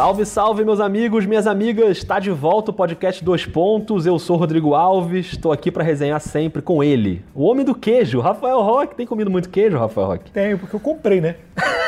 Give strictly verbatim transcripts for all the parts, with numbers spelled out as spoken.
Salve, salve, meus amigos, minhas amigas! Está de volta o podcast Dois Pontos. Eu sou o Rodrigo Alves, estou aqui para resenhar sempre com ele, o homem do queijo, Rafael Rock. Tem comido muito queijo, Rafael Rock? Tenho, porque eu comprei, né?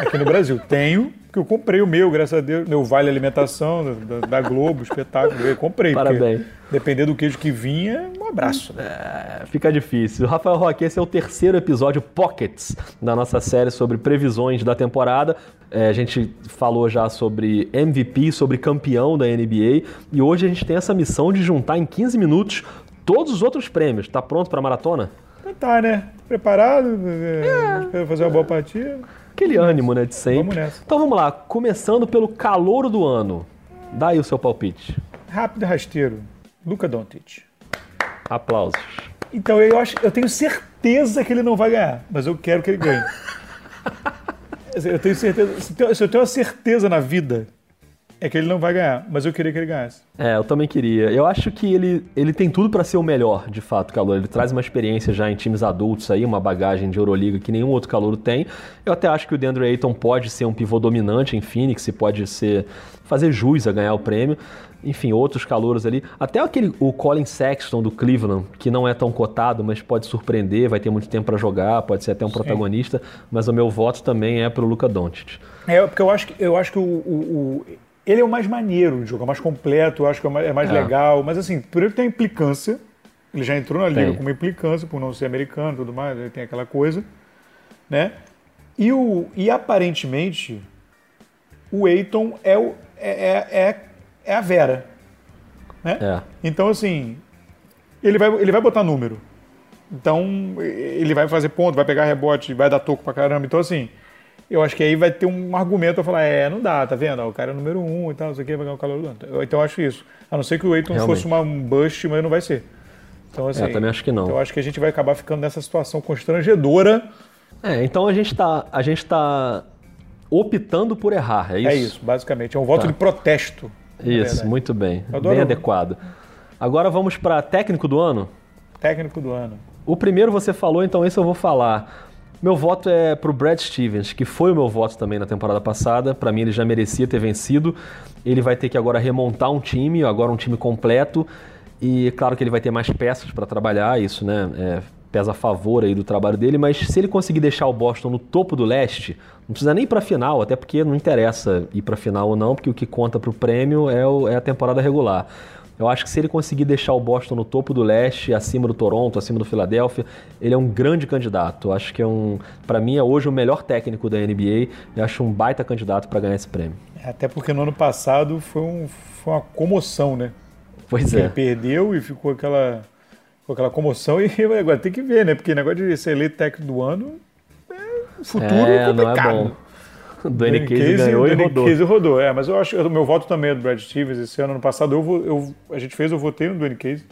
Aqui no Brasil. Tenho, porque eu comprei o meu, graças a Deus. Meu vale alimentação, da, da Globo, espetáculo. Eu comprei. Parabéns. Dependendo do queijo que vinha, um abraço. Né? É, fica difícil. Rafael Roque, esse é o terceiro episódio Pockets da nossa série sobre previsões da temporada. É, a gente falou já sobre M V P, sobre campeão da N B A. E hoje a gente tem essa missão de juntar em quinze minutos todos os outros prêmios. Tá pronto pra maratona? Tá, né? Preparado? É, fazer uma boa partida? Aquele vamos ânimo, nessa. né, de sempre. Vamos nessa. Então vamos lá. Começando pelo calouro do ano. Dá aí o seu palpite. Rápido e rasteiro. Luka Doncic. Aplausos. Então, eu acho, eu tenho certeza que ele não vai ganhar, mas eu quero que ele ganhe. Eu tenho certeza, se eu tenho a certeza na vida, é que ele não vai ganhar, mas eu queria que ele ganhasse. É, eu também queria. Eu acho que ele, ele tem tudo para ser o melhor, de fato, Calouro. Ele traz uma experiência já em times adultos aí, uma bagagem de Euroliga que nenhum outro Calouro tem. Eu até acho que o DeAndre Ayton pode ser um pivô dominante em Phoenix e pode ser, fazer jus a ganhar o prêmio. Enfim, outros calouros ali. Até aquele, o Colin Sexton do Cleveland, que não é tão cotado, mas pode surpreender, vai ter muito tempo para jogar, pode ser até um Sim. protagonista, mas o meu voto também é pro Luka Doncic. É, porque eu acho que, eu acho que o... o, o... ele é o mais maneiro de jogo, é o mais completo, eu acho que é mais, é mais é. legal. Mas assim, por ele tem a implicância, ele já entrou na liga tem. com uma implicância, por não ser americano e tudo mais, ele tem aquela coisa, né? E, o, e aparentemente, o Ayton é, o, é, é, é a Vera, né? É. Então assim, ele vai, ele vai botar número. Então, ele vai fazer ponto, vai pegar rebote, vai dar toco pra caramba. Então assim... eu acho que aí vai ter um argumento pra falar, é, não dá, tá vendo? O cara é o número um e tal, não sei o que, vai ganhar o calor do ano. Então eu acho isso. A não ser que o Ayton fosse uma bust, mas não vai ser. Então, assim, é, eu também acho que não. Então eu acho que a gente vai acabar ficando nessa situação constrangedora. É, então a gente tá, a gente tá optando por errar, é isso? É isso, basicamente. É um voto tá. de protesto. Isso, muito bem. Adoro. Bem adequado. Agora vamos pra técnico do ano? Técnico do ano. O primeiro você falou, então esse eu vou falar. Meu voto é pro Brad Stevens, que foi o meu voto também na temporada passada. Para mim, ele já merecia ter vencido. Ele vai ter que agora remontar um time, agora um time completo. E claro que ele vai ter mais peças para trabalhar, isso, né? É, pesa a favor aí do trabalho dele. Mas se ele conseguir deixar o Boston no topo do leste, não precisa nem ir para final, até porque não interessa ir para final ou não, porque o que conta pro prêmio é, o, é a temporada regular. Eu acho que se ele conseguir deixar o Boston no topo do leste, acima do Toronto, acima do Filadélfia, ele é um grande candidato. Eu acho que é um, para mim é hoje o melhor técnico da N B A. Eu acho um baita candidato para ganhar esse prêmio. Até porque no ano passado foi, um, foi uma comoção, né? Pois porque é. Ele perdeu e ficou aquela, ficou aquela comoção e agora tem que ver, né? Porque o negócio de ser eleito técnico do ano, é futuro é, complicado. Não é bom. O Dwayne Casey ganhou e rodou. Casey rodou. É, mas eu acho que o meu voto também é do Brad Stevens. Esse ano, ano passado, eu, eu, a gente fez, eu votei no Dwayne Casey.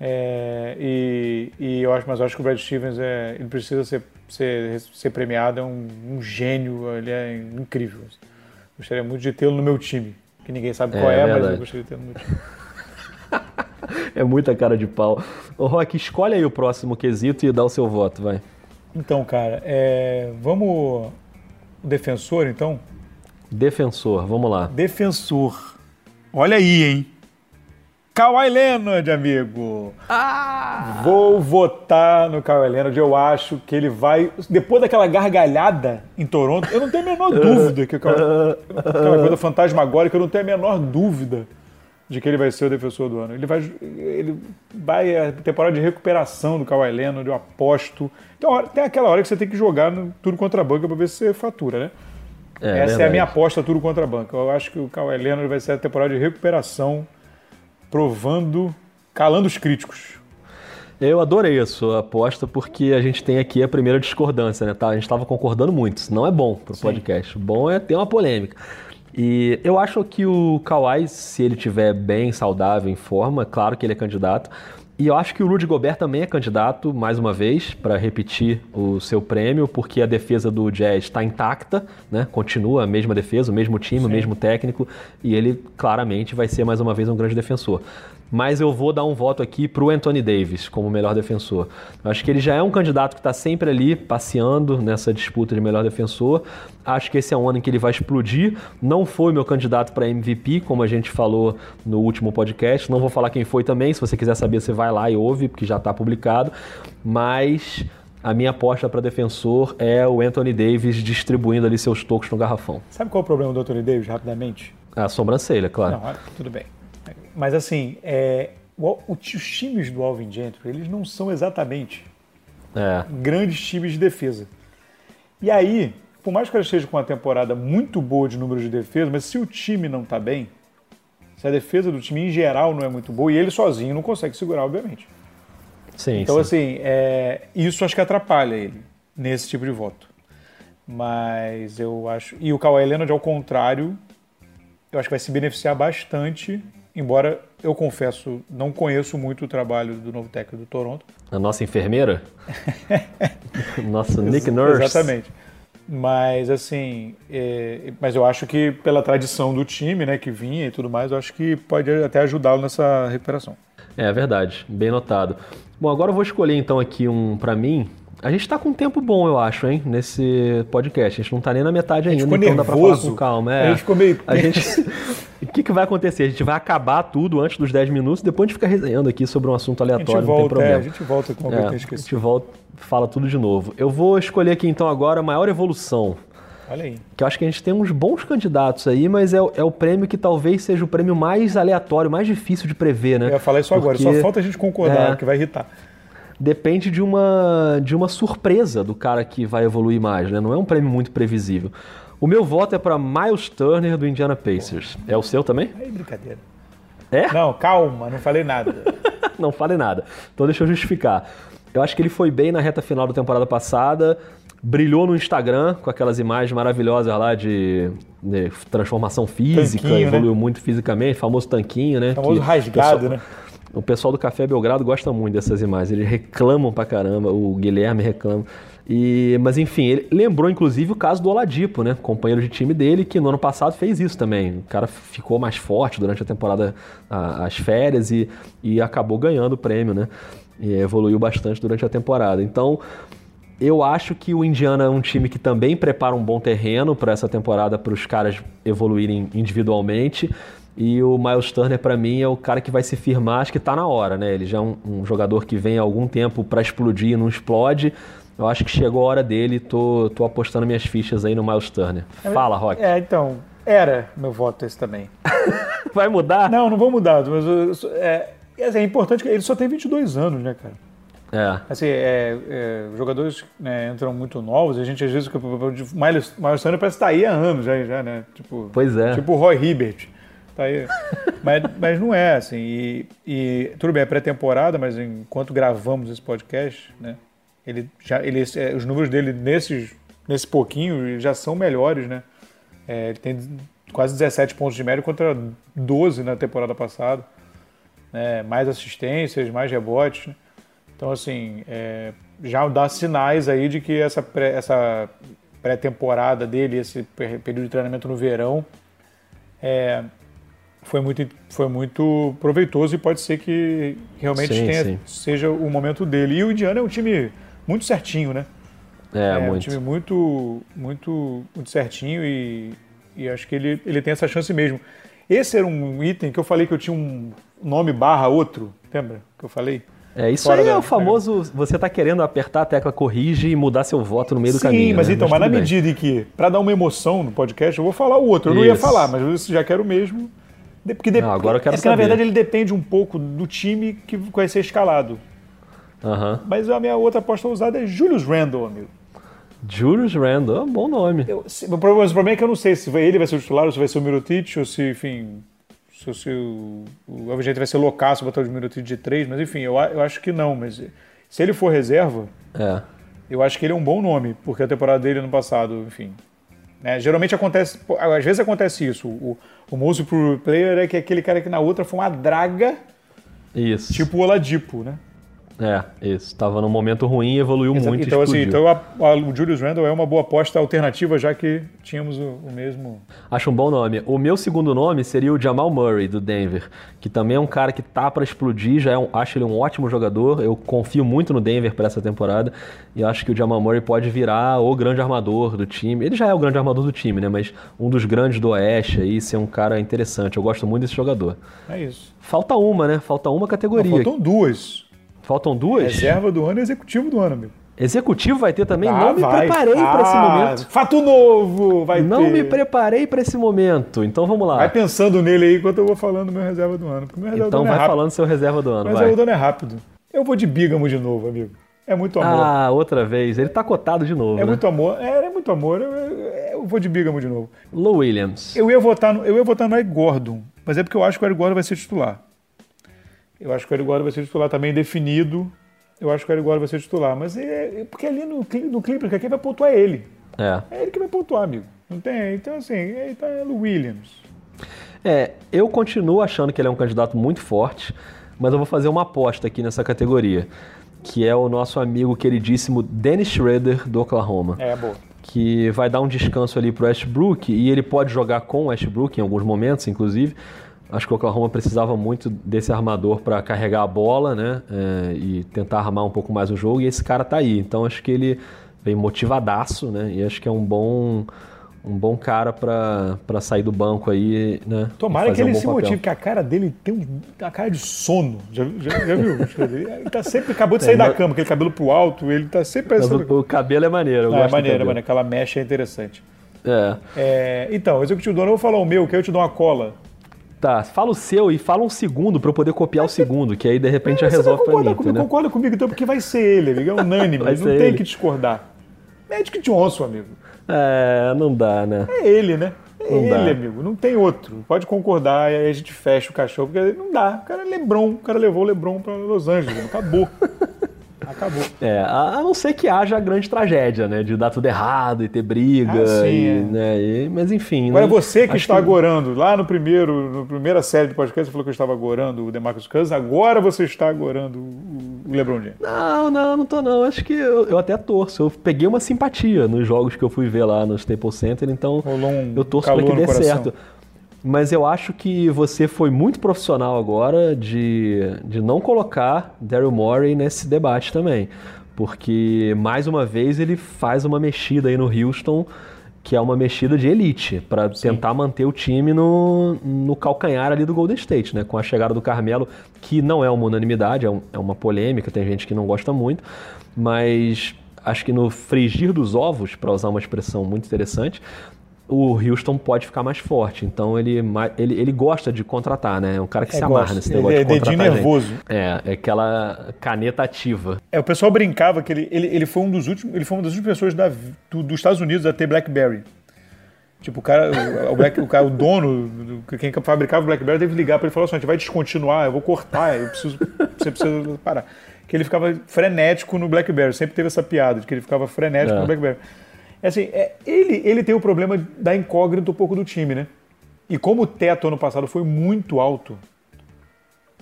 É, e, e eu acho, mas eu acho que o Brad Stevens é, ele precisa ser, ser, ser premiado, é um, um gênio, ele é incrível. Gostaria muito de tê-lo no meu time, que ninguém sabe qual é, é mas eu gostaria de tê-lo no meu time. É muita cara de pau. Ô, Rock, escolhe aí o próximo quesito e dá o seu voto, vai. Então, cara, é, vamos... defensor, então? Defensor, vamos lá. Defensor. Olha aí, hein? Kawhi Leonard, amigo. Ah! Vou votar no Kawhi Leonard. Eu acho que ele vai... depois daquela gargalhada em Toronto, eu não tenho a menor dúvida que o Kawhi... aquela coisa fantasmagórica, eu não tenho a menor dúvida de que ele vai ser o defensor do ano. Ele vai... ele vai... a temporada de recuperação do Kawhi Leonard, eu aposto... Então, tem aquela hora que você tem que jogar no tudo contra a banca para ver se você fatura, né? É, Essa verdade. é a minha aposta, tudo contra a banca. Eu acho que o Kawhi Leonard vai ser a temporada de recuperação, provando, calando os críticos. Eu adorei a sua aposta, porque a gente tem aqui a primeira discordância, né? A gente estava concordando muito, isso não é bom para o podcast. Bom é ter uma polêmica. E eu acho que o Kawhi, se ele estiver bem, saudável, em forma, claro que ele é candidato. E eu acho que o Rudy Gobert também é candidato, mais uma vez, para repetir o seu prêmio, porque a defesa do Jazz está intacta, né? Continua a mesma defesa, o mesmo time, Sim. o mesmo técnico, e ele claramente vai ser mais uma vez um grande defensor. mas eu vou dar um voto aqui para o Anthony Davis como melhor defensor. Eu acho que ele já é um candidato que está sempre ali passeando nessa disputa de melhor defensor. Acho que esse é um ano em que ele vai explodir. Não foi meu candidato para M V P, como a gente falou no último podcast. Não vou falar quem foi também. Se você quiser saber, você vai lá e ouve, porque já está publicado. Mas a minha aposta para defensor é o Anthony Davis distribuindo ali seus tocos no garrafão. Sabe qual é o problema do Anthony Davis, rapidamente? A sobrancelha, claro. Não, tudo bem. Mas assim, é, o, os times do Alvin Gentry, eles não são exatamente é. grandes times de defesa. E aí, por mais que ele esteja com uma temporada muito boa de número de defesa, mas se o time não está bem, se a defesa do time em geral não é muito boa, e ele sozinho não consegue segurar, obviamente. Sim, então, sim. assim, é, isso acho que atrapalha ele nesse tipo de voto. Mas eu acho... E o Kawhi Leonard, ao contrário, eu acho que vai se beneficiar bastante... Embora, eu confesso, não conheço muito o trabalho do novo técnico do Toronto. A nossa enfermeira? Nosso Nick Nurse. Exatamente. Mas, assim, é, mas eu acho que pela tradição do time, né, que vinha e tudo mais, eu acho que pode até ajudá-lo nessa recuperação. É verdade, bem notado. Bom, agora eu vou escolher, então, aqui um pra mim. A gente tá com um tempo bom, eu acho, hein, nesse podcast. A gente não tá nem na metade ainda, então nervoso. Dá pra falar com calma. É, a gente ficou meio... A gente... O que, que vai acontecer? A gente vai acabar tudo antes dos dez minutos, depois a gente fica resenhando aqui sobre um assunto aleatório, volta, não tem problema. É, a gente volta com alguém é, que eu esqueci. A gente volta, fala tudo de novo. Eu vou escolher aqui, então, agora a maior evolução. Olha aí. Que eu acho que a gente tem uns bons candidatos aí, mas é, é o prêmio que talvez seja o prêmio mais aleatório, mais difícil de prever, né? Eu ia falar isso Porque... agora, só falta a gente concordar, é... que vai irritar. Depende de uma, de uma surpresa do cara que vai evoluir mais, né? Não é um prêmio muito previsível. O meu voto é para Miles Turner, do Indiana Pacers. É o seu também? É brincadeira. É? Não, calma, não falei nada. Não falei nada. Então deixa eu justificar. Eu acho que ele foi bem na reta final da temporada passada, brilhou no Instagram com aquelas imagens maravilhosas lá de, de transformação física, tanquinho, evoluiu né? muito fisicamente, famoso tanquinho, né? Famoso que rasgado, pessoal... né? O pessoal do Café Belgrado gosta muito dessas imagens, eles reclamam pra caramba, o Guilherme reclama. E, mas enfim, ele lembrou inclusive o caso do Oladipo, né? Companheiro de time dele, que no ano passado fez isso também. O cara ficou mais forte durante a temporada, a, as férias, e, e acabou ganhando o prêmio, né? E evoluiu bastante durante a temporada. Então, eu acho que o Indiana é um time que também prepara um bom terreno para essa temporada, para os caras evoluírem individualmente. E o Miles Turner, para mim, é o cara que vai se firmar, acho que tá na hora, né? Ele já é um, um jogador que vem há algum tempo para explodir e não explode. Eu acho que chegou a hora dele, tô, tô apostando minhas fichas aí no Miles Turner. Fala, Rock. É, então, era meu voto esse também. Vai mudar? Não, não vou mudar, mas é, é importante, ele só tem vinte e dois anos, né, cara? É. Assim, é, é, jogadores né, entram muito novos, a gente às vezes, o Miles, Miles Turner parece que tá aí há anos já, já né? Tipo, pois é. Tipo o Roy Hibbert. mas, mas não é, assim, e, e tudo bem, é pré-temporada, mas enquanto gravamos esse podcast, né, ele já, ele, os números dele nesses, nesse pouquinho já são melhores, né, é, ele tem quase dezessete pontos de média contra doze na temporada passada, né, mais assistências, mais rebotes, né? Então assim, é, já dá sinais aí de que essa, pré, essa pré-temporada dele, esse período de treinamento no verão, é... Foi muito, foi muito proveitoso e pode ser que realmente sim, tenha, sim. seja o momento dele. E o Indiana é um time muito certinho, né? É, é muito. É um time muito, muito, muito certinho e, e acho que ele, ele tem essa chance mesmo. Esse era um item que eu falei que eu tinha um nome barra outro, lembra que eu falei? É, isso Fora aí da... é o famoso, você tá querendo apertar a tecla corrige e mudar seu voto no meio sim, do caminho. Sim, mas né? então, mas, mas na bem. medida em que, para dar uma emoção no podcast, eu vou falar o outro. Eu isso. não ia falar, mas eu já quero o mesmo. Porque, de... não, agora eu quero porque saber. Na verdade, ele depende um pouco do time que vai ser escalado. Uhum. Mas a minha outra aposta ousada é Julius Randle, amigo. Julius Randle, é um bom nome. Eu, se, o, problema, o problema é que eu não sei se ele vai ser o titular, ou se vai ser o Mirotic, ou se, enfim, se, se o, o Alvin Gentry vai ser loucaço, botar o Mirotic de três, mas enfim, eu, eu acho que não. Mas se ele for reserva, é. eu acho que ele é um bom nome, porque a temporada dele ano passado, enfim... Né? Geralmente acontece, às vezes acontece isso. O, o moço pro player é que aquele cara que na outra foi uma draga, isso. tipo o Oladipo, né? É, isso. Estava num momento ruim e evoluiu Exato. muito. Então, assim, então a, a, o Julius Randle é uma boa aposta alternativa, já que tínhamos o, o mesmo... Acho um bom nome. O meu segundo nome seria o Jamal Murray, do Denver, que também é um cara que tá para explodir, já é um, acho ele um ótimo jogador. Eu confio muito no Denver para essa temporada e acho que o Jamal Murray pode virar o grande armador do time. Ele já é o grande armador do time, né? Mas um dos grandes do Oeste aí, ser um cara interessante. Eu gosto muito desse jogador. É isso. Falta uma, né? Falta uma categoria. Não, faltam duas. Faltam duas? Reserva do ano e executivo do ano, amigo. Executivo vai ter também? Ah, não me vai. preparei ah, para esse momento. Fato novo! Vai não ter. me preparei para esse momento. Então vamos lá. Vai pensando nele aí enquanto eu vou falando meu reserva do ano. Meu reserva então do ano vai é falando seu reserva do ano. Mas reserva do ano é rápido. Eu vou de Bígamo de novo, amigo. É muito amor. Ah, outra vez. Ele tá cotado de novo. É né? muito amor. É, é muito amor. Eu, eu, eu vou de Bígamo de novo. Lou Williams. Eu ia votar no, eu ia votar no Eric Gordon, mas é porque eu acho que o Eric Gordon vai ser titular. Eu acho que o Eric Gordon vai ser titular também definido. Eu acho que o Eric Gordon vai ser titular. Mas é, é porque ali no, no Clippers, quem vai pontuar é ele. É. É ele que vai pontuar, amigo. Não tem? Então, assim, é, tá, é o Williams. É, eu continuo achando que ele é um candidato muito forte, mas eu vou fazer uma aposta aqui nessa categoria, que é o nosso amigo queridíssimo Dennis Schroeder, do Oklahoma. É, boa. Que vai dar um descanso ali pro Ashbrook, e ele pode jogar com o Ashbrook em alguns momentos, inclusive. Acho que o Oklahoma precisava muito desse armador para carregar a bola, né? É, e tentar armar um pouco mais o jogo. E esse cara tá aí. Então acho que ele vem motivadaço, né? E acho que é um bom, um bom cara para sair do banco aí, né? Tomara que ele um se papel. motive, porque a cara dele tem um, a cara de sono. Já, já, já viu? Ele tá sempre acabou de sair é, da cama, aquele cabelo pro alto. Ele tá sempre pensando. O cabelo é maneiro. Eu Não, gosto é maneiro, é maneiro. Aquela mecha é interessante. É. É, então, executivo do ano, eu vou falar o meu, que eu te dou uma cola. Tá, fala o seu e fala um segundo pra eu poder copiar você, o segundo, que aí de repente já resolve pra mim. Comigo, né? Concorda comigo então, porque vai ser ele, amigo. É unânime, não tem ele. que discordar. Magic Johnson, amigo. É, não dá, né? É ele, né? É não ele, dá. amigo. Não tem outro. Pode concordar, e aí a gente fecha o cachorro, porque não dá. O cara é Lebron, o cara levou o Lebron pra Los Angeles, acabou. Acabou. É, a não ser que haja a grande tragédia, né? De dar tudo errado e ter briga. Ah, sim, e, é. né? e, mas enfim. Agora né? você que Acho está que... agorando. Lá no primeiro, na primeira série do podcast, você falou que eu estava agorando o DeMarcus Cousins. Agora você está agorando o LeBron James. Não, não, não tô não. Acho que eu, eu até torço. Eu peguei uma simpatia nos jogos que eu fui ver lá no Staples Center. Então um eu torço para que dê certo. Mas eu acho que você foi muito profissional agora de, de não colocar Daryl Morey nesse debate também. Porque, mais uma vez, ele faz uma mexida aí no Houston, que é uma mexida de elite, para tentar manter o time no, no calcanhar ali do Golden State, né? Com a chegada do Carmelo, que não é uma unanimidade, é, um, é uma polêmica, tem gente que não gosta muito, mas acho que no frigir dos ovos, para usar uma expressão muito interessante, o Houston pode ficar mais forte, então ele, ele, ele gosta de contratar, né? É um cara que é, se amarra gosto. nesse negócio ele, de contratar. É dedinho nervoso. É, é aquela caneta ativa. É, o pessoal brincava que ele, ele, ele foi um dos últimos, ele foi uma das últimas pessoas da, do, dos Estados Unidos a ter Blackberry. Tipo, o cara, o, Black, o, cara, o dono, quem fabricava o Blackberry, teve que ligar para ele e falar assim, a gente vai descontinuar, eu vou cortar, eu preciso, você precisa parar. Que ele ficava frenético no Blackberry, sempre teve essa piada de que ele ficava frenético é. no Blackberry. Assim, é, ele, ele tem o problema da incógnita um pouco do time, né? E como o teto ano passado foi muito alto,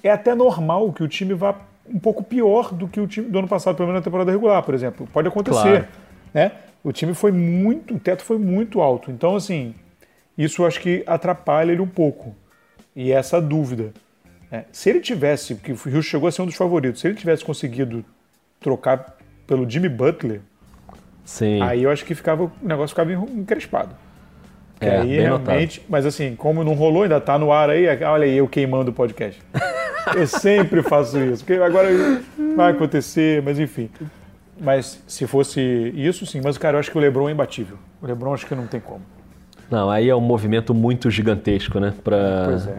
é até normal que o time vá um pouco pior do que o time do ano passado, pelo menos na temporada regular, por exemplo. Pode acontecer, claro. né? O time foi muito, o teto foi muito alto. Então, assim, isso acho que atrapalha ele um pouco. E essa dúvida. Né? Se ele tivesse, porque o Houston chegou a ser um dos favoritos, se ele tivesse conseguido trocar pelo Jimmy Butler, Sim. aí eu acho que ficava, o negócio ficava encrespado. É, aí realmente, notado. mas assim, como não rolou, ainda tá no ar aí, olha aí eu queimando o podcast. Eu sempre faço isso, porque agora vai acontecer, mas enfim. Mas se fosse isso, sim, mas cara, eu acho que o LeBron é imbatível. O LeBron acho que não tem como. Não, aí é um movimento muito gigantesco, né? Pra,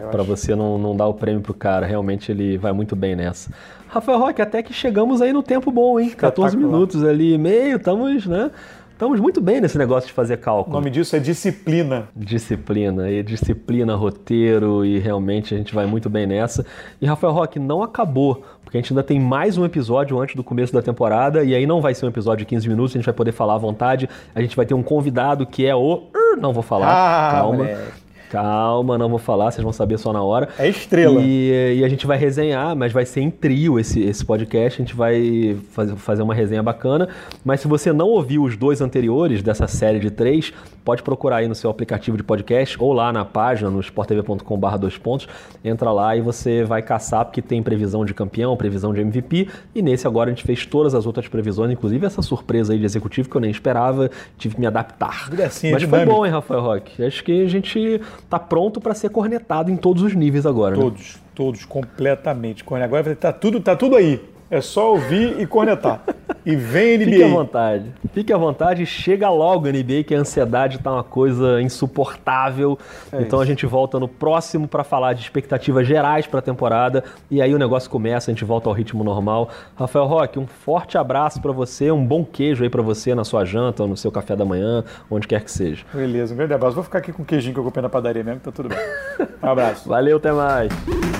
é, pra você não, não dar o prêmio pro cara. Realmente ele vai muito bem nessa. Rafael Roque, até que chegamos aí no tempo bom, hein? quatorze minutos ali e meio, estamos, né? Estamos muito bem nesse negócio de fazer cálculo. O nome disso é disciplina. Disciplina. E disciplina, roteiro, e realmente a gente vai muito bem nessa. E Rafael Roque, não acabou, porque a gente ainda tem mais um episódio antes do começo da temporada, e aí não vai ser um episódio de quinze minutos, a gente vai poder falar à vontade. A gente vai ter um convidado que é o... Não vou falar, ah, calma. Moleque. Calma, não vou falar, vocês vão saber só na hora. É estrela. E, e a gente vai resenhar, mas vai ser em trio esse, esse podcast. A gente vai faz, fazer uma resenha bacana. Mas se você não ouviu os dois anteriores dessa série de três, pode procurar aí no seu aplicativo de podcast ou lá na página, no sport t v ponto com barra dois pontos. Entra lá e você vai caçar, porque tem previsão de campeão, previsão de M V P. E nesse agora a gente fez todas as outras previsões, inclusive essa surpresa aí de executivo que eu nem esperava. Tive que me adaptar. Gracinha, mas foi bom, hein, Rafael Rock? Acho que a gente tá pronto para ser cornetado em todos os níveis agora, todos, né? Todos, completamente. Agora tá tudo, tá tudo aí. É só ouvir e cornetar. E vem N B A. Fique à vontade. Fique à vontade. Chega logo N B A, que a ansiedade tá uma coisa insuportável. É então isso. A gente volta no próximo para falar de expectativas gerais para a temporada. E aí o negócio começa, a gente volta ao ritmo normal. Rafael Roque, um forte abraço para você. Um bom queijo aí para você na sua janta, ou no seu café da manhã, onde quer que seja. Beleza, um grande abraço. Vou ficar aqui com o queijinho que eu comprei na padaria mesmo, tá tudo bem. Um abraço. Valeu, até mais.